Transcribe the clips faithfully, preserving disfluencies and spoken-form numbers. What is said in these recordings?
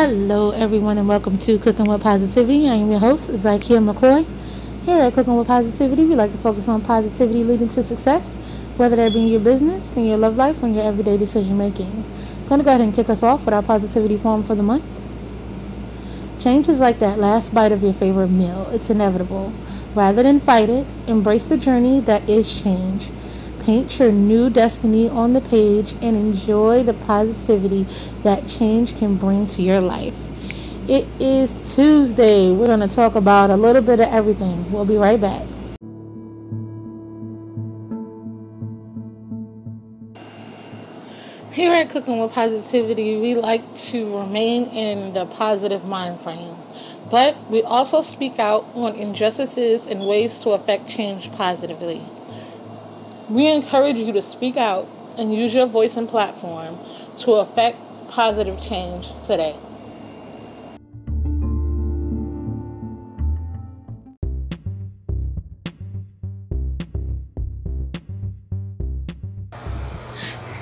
Hello everyone, and welcome to Cooking with Positivity. I am your host, Zakia McCoy. Here at Cooking with Positivity, we like to focus on positivity leading to success, whether that be in your business, in your love life, or in your everyday decision making. I'm going to go ahead and kick us off with our positivity poem for the month. Change is like that last bite of your favorite meal. It's inevitable. Rather than fight it, embrace the journey that is change. Paint your new destiny on the page and enjoy the positivity that change can bring to your life. It is Tuesday. We're going to talk about a little bit of everything. We'll be right back. Here at Cooking with Positivity, we like to remain in the positive mind frame, but we also speak out on injustices and ways to affect change positively. We encourage you to speak out and use your voice and platform to affect positive change today.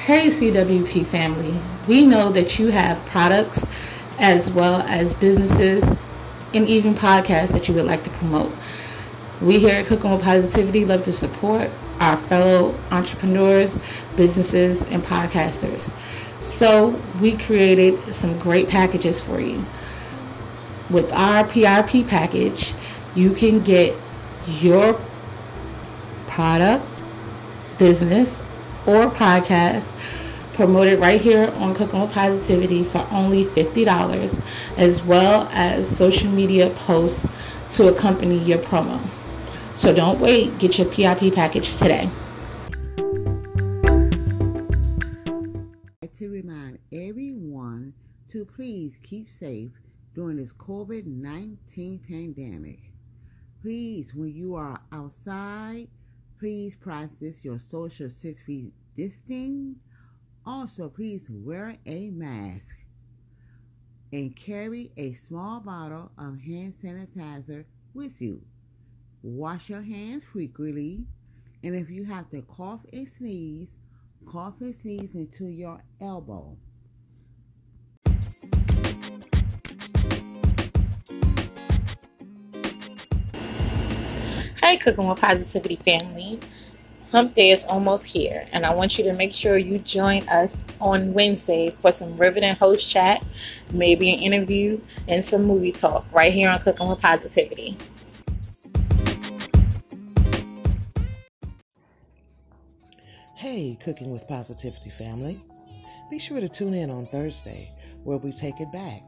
Hey C W P family, we know that you have products as well as businesses and even podcasts that you would like to promote. We here at Cooking with Positivity love to support our fellow entrepreneurs, businesses, and podcasters. So we created some great packages for you. With our P R P package, you can get your product, business, or podcast promoted right here on Cooking with Positivity for only fifty dollars, as well as social media posts to accompany your promo. So don't wait, get your P I P package today. I'd like to remind everyone to please keep safe during this covid nineteen pandemic. Please, when you are outside, please practice your social six feet distancing. Also, please wear a mask and carry a small bottle of hand sanitizer with you. Wash your hands frequently, and if you have to cough and sneeze, cough and sneeze into your elbow. Hey, Cooking with Positivity family. Hump Day is almost here, and I want you to make sure you join us on Wednesday for some riveting host chat, maybe an interview, and some movie talk right here on Cooking with Positivity. Hey, Cooking with Positivity family. Be sure to tune in on Thursday, where we take it back.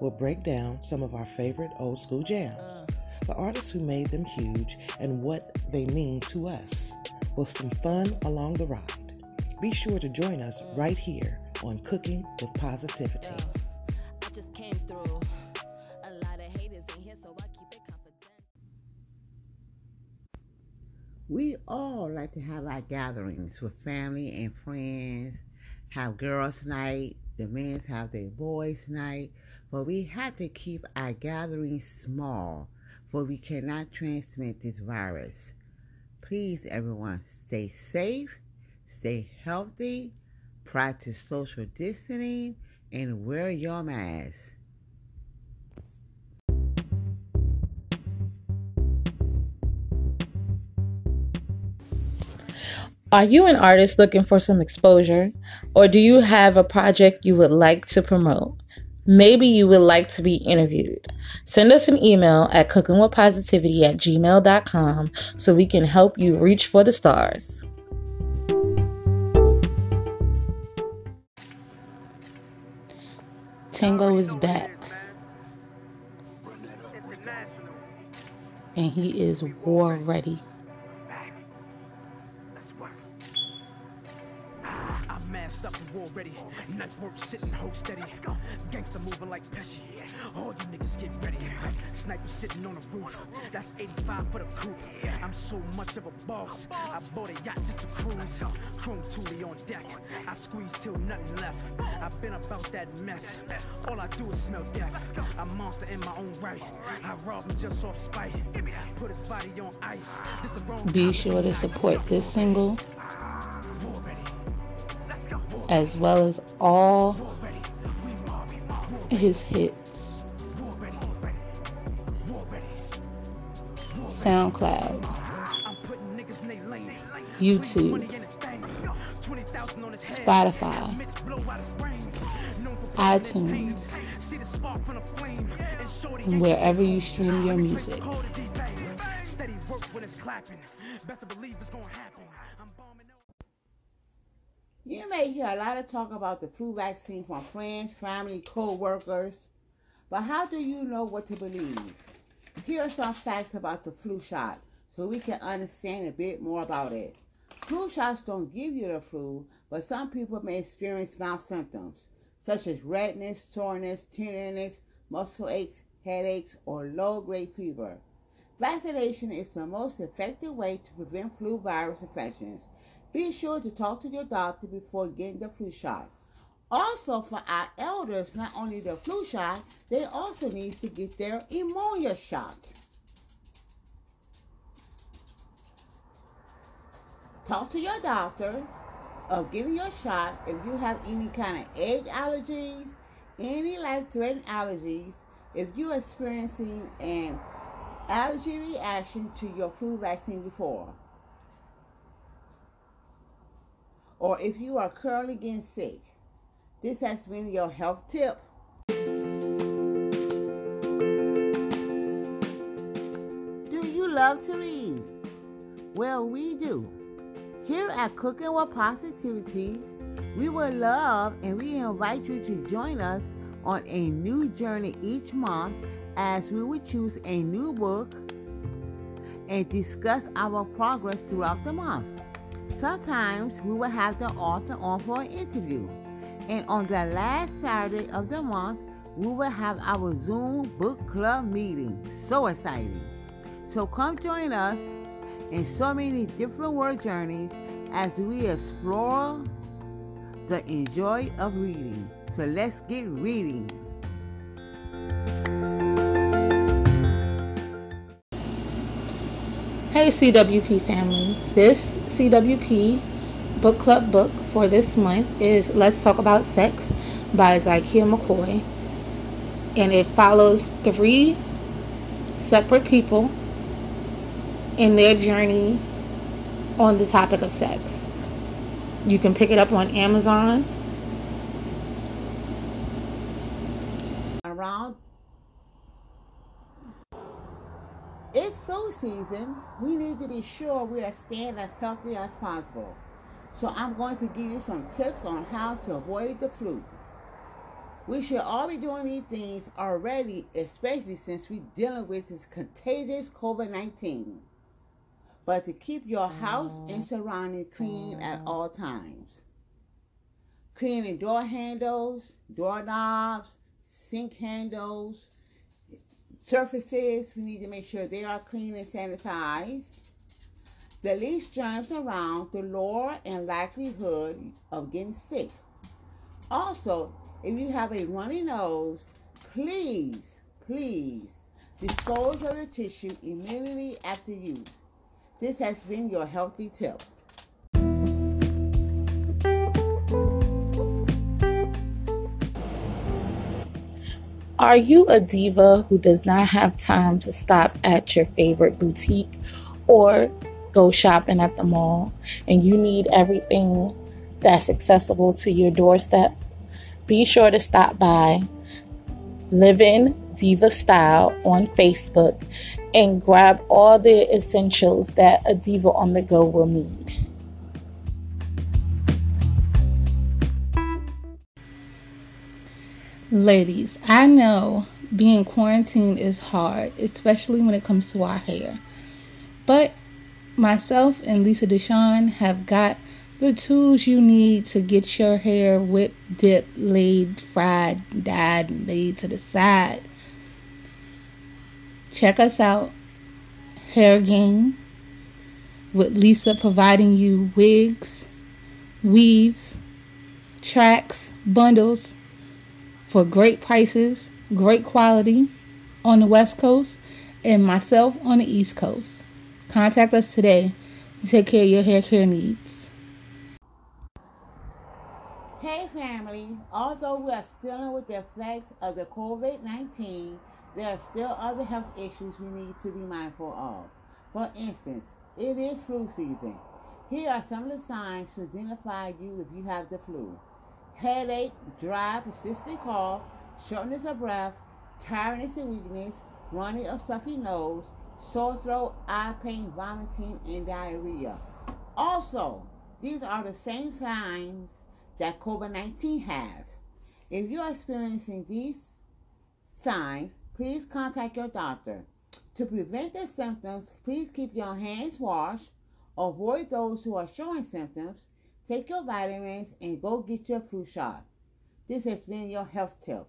We'll break down some of our favorite old school jams, the artists who made them huge, and what they mean to us, with some fun along the ride. Be sure to join us right here on Cooking with Positivity. We all like to have our gatherings with family and friends, have girls' night, the men have their boys' night, but we have to keep our gatherings small, for we cannot transmit this virus. Please, everyone, stay safe, stay healthy, practice social distancing, and wear your mask. Are you an artist looking for some exposure, or do you have a project you would like to promote? Maybe you would like to be interviewed. Send us an email at cookingwithpositivity at gmail dot com so we can help you reach for the stars. Tango is back, and he is war ready. Up and war ready, nice work sitting hold steady, gangster moving like Pesci, all you niggas get ready, sniper sitting on the roof, that's eighty-five for the crew, I'm so much of a boss, I bought a yacht just to cruise, chrome toolie on deck, I squeeze till nothing left, I've been about that mess, all I do is smell death, I'm monster in my own right, I robbed him just off spite, put his body on ice, this is wrong. Be sure to support this single, as well as all his hits. SoundCloud, YouTube, Spotify, iTunes, and wherever you stream your music. You may hear a lot of talk about the flu vaccine from friends, family, co-workers, but how do you know what to believe? Here are some facts about the flu shot so we can understand a bit more about it. Flu shots don't give you the flu, but some people may experience mild symptoms, such as redness, soreness, tenderness, muscle aches, headaches, or low-grade fever. Vaccination is the most effective way to prevent flu virus infections. Be sure to talk to your doctor before getting the flu shot. Also, for our elders, not only the flu shot, they also need to get their pneumonia shots. Talk to your doctor of getting your shot if you have any kind of egg allergies, any life-threatening allergies, if you're experiencing an allergy reaction to your flu vaccine before, or if you are currently getting sick. This has been your health tip. Do you love to read? Well, we do. Here at Cooking with Positivity, we would love and we invite you to join us on a new journey each month as we will choose a new book and discuss our progress throughout the month. Sometimes we will have the author on for an interview. And on the last Saturday of the month, we will have our Zoom book club meeting. So exciting. So come join us in so many different world journeys as we explore the enjoy of reading. So let's get reading. Hey C W P family, this C W P book club book for this month is Let's Talk About Sex by Zakia McCoy, and it follows three separate people in their journey on the topic of sex. You can pick it up on Amazon. Around it's flu season, we need to be sure we are staying as healthy as possible. So I'm going to give you some tips on how to avoid the flu. We should all be doing these things already, especially since we're dealing with this contagious COVID nineteen. But to keep your house and surroundings clean at all times. Cleaning door handles, doorknobs, sink handles, surfaces. We need to make sure they are clean and sanitized. The least germs around, the lower and likelihood of getting sick. Also, if you have a runny nose, please, please dispose of the tissue immediately after use. This has been your healthy tip. Are you a diva who does not have time to stop at your favorite boutique or go shopping at the mall, and you need everything that's accessible to your doorstep? Be sure to stop by Living Diva Style on Facebook and grab all the essentials that a diva on the go will need. Ladies, I know being quarantined is hard, especially when it comes to our hair, but myself and Lisa DeShawn have got the tools you need to get your hair whipped, dipped, laid, fried, dyed, and laid to the side. Check us out, Hair Game, with Lisa providing you wigs, weaves, tracks, bundles for great prices, great quality on the West Coast, and myself on the East Coast. Contact us today to take care of your hair care needs. Hey family, although we are still with the effects of the COVID nineteen, there are still other health issues we need to be mindful of. For instance, it is flu season. Here are some of the signs to identify you if you have the flu. Headache, dry, persistent cough, shortness of breath, tiredness and weakness, runny or stuffy nose, sore throat, eye pain, vomiting, and diarrhea. Also, these are the same signs that COVID nineteen has. If you are experiencing these signs, please contact your doctor. To prevent the symptoms, please keep your hands washed, avoid those who are showing symptoms, take your vitamins, and go get your flu shot. This has been your health tip.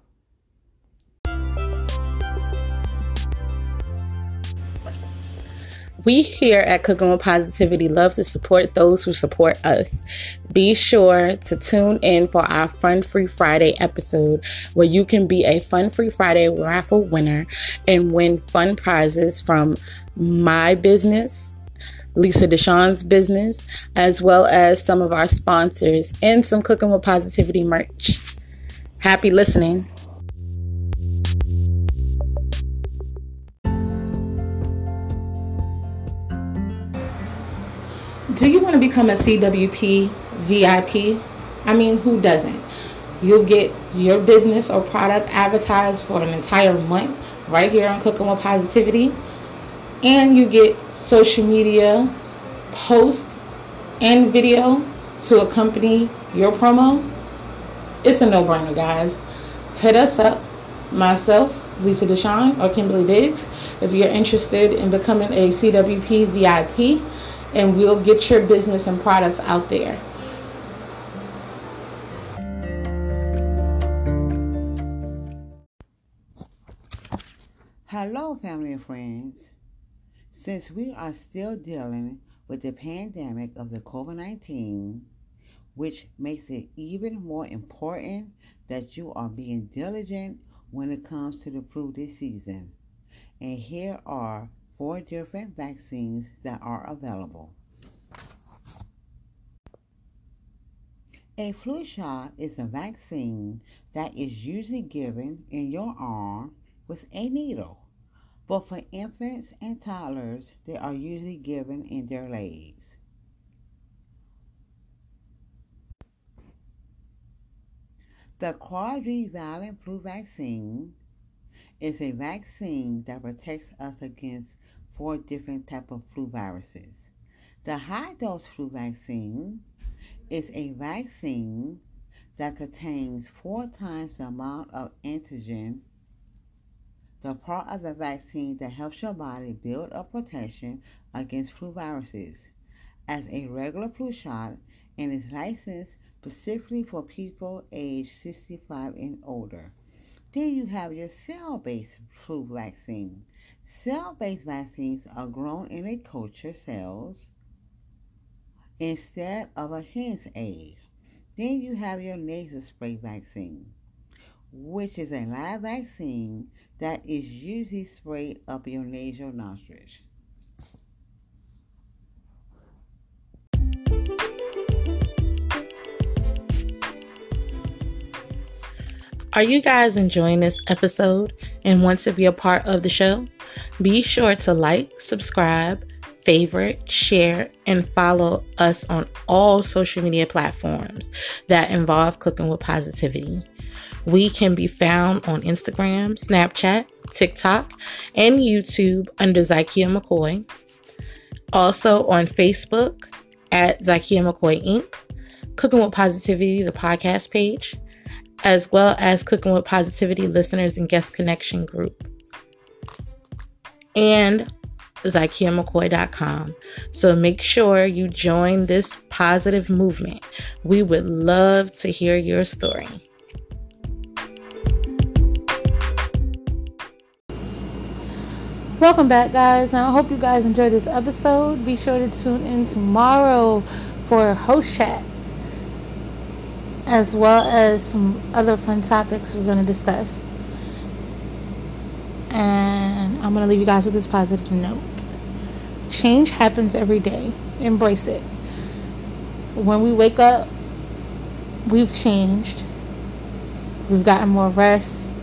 We here at Cooking with Positivity love to support those who support us. Be sure to tune in for our Fun Free Friday episode, where you can be a Fun Free Friday raffle winner and win fun prizes from my business, Lisa DeShawn's business, as well as some of our sponsors and some Cooking with Positivity merch. Happy listening. Do you want to become a C W P V I P? I mean, who doesn't? You'll get your business or product advertised for an entire month right here on Cooking with Positivity. And you get social media posts and video to accompany your promo. It's a no-brainer, guys. Hit us up, myself, Lisa DeShawn, or Kimberly Biggs, if you're interested in becoming a C W P V I P. And we'll get your business and products out there. Hello, family and friends. Since we are still dealing with the pandemic of the COVID nineteen, which makes it even more important that you are being diligent when it comes to the flu this season. And here are four different vaccines that are available. A flu shot is a vaccine that is usually given in your arm with a needle, but for infants and toddlers, they are usually given in their legs. The quadrivalent flu vaccine is a vaccine that protects us against four different types of flu viruses. The high-dose flu vaccine is a vaccine that contains four times the amount of antigen, the part of the vaccine that helps your body build up protection against flu viruses, as a regular flu shot, and is licensed specifically for people aged sixty-five and older. Then you have your cell-based flu vaccine. Cell-based vaccines are grown in a culture cells instead of a hen's egg. Then you have your nasal spray vaccine, which is a live vaccine that is usually sprayed up your nasal nostrils. Are you guys enjoying this episode and want to be a part of the show? Be sure to like, subscribe, favorite, share, and follow us on all social media platforms that involve Cooking with Positivity. We can be found on Instagram, Snapchat, TikTok, and YouTube under Zakia McCoy. Also on Facebook at Zakia McCoy Incorporated. Cooking with Positivity, the podcast page, as well as Cooking with Positivity Listeners and Guest Connection Group. And Zykea McCoy dot com. So make sure you join this positive movement. We would love to hear your story. Welcome back, guys. Now, I hope you guys enjoyed this episode. Be sure to tune in tomorrow for Host Chat, as well as some other fun topics we're going to discuss. And I'm going to leave you guys with this positive note. Change happens every day. Embrace it. When we wake up, we've changed. We've gotten more rest.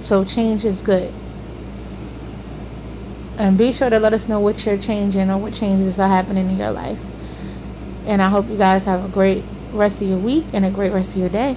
So change is good. And be sure to let us know what you're changing or what changes are happening in your life. And I hope you guys have a great rest of your week and a great rest of your day.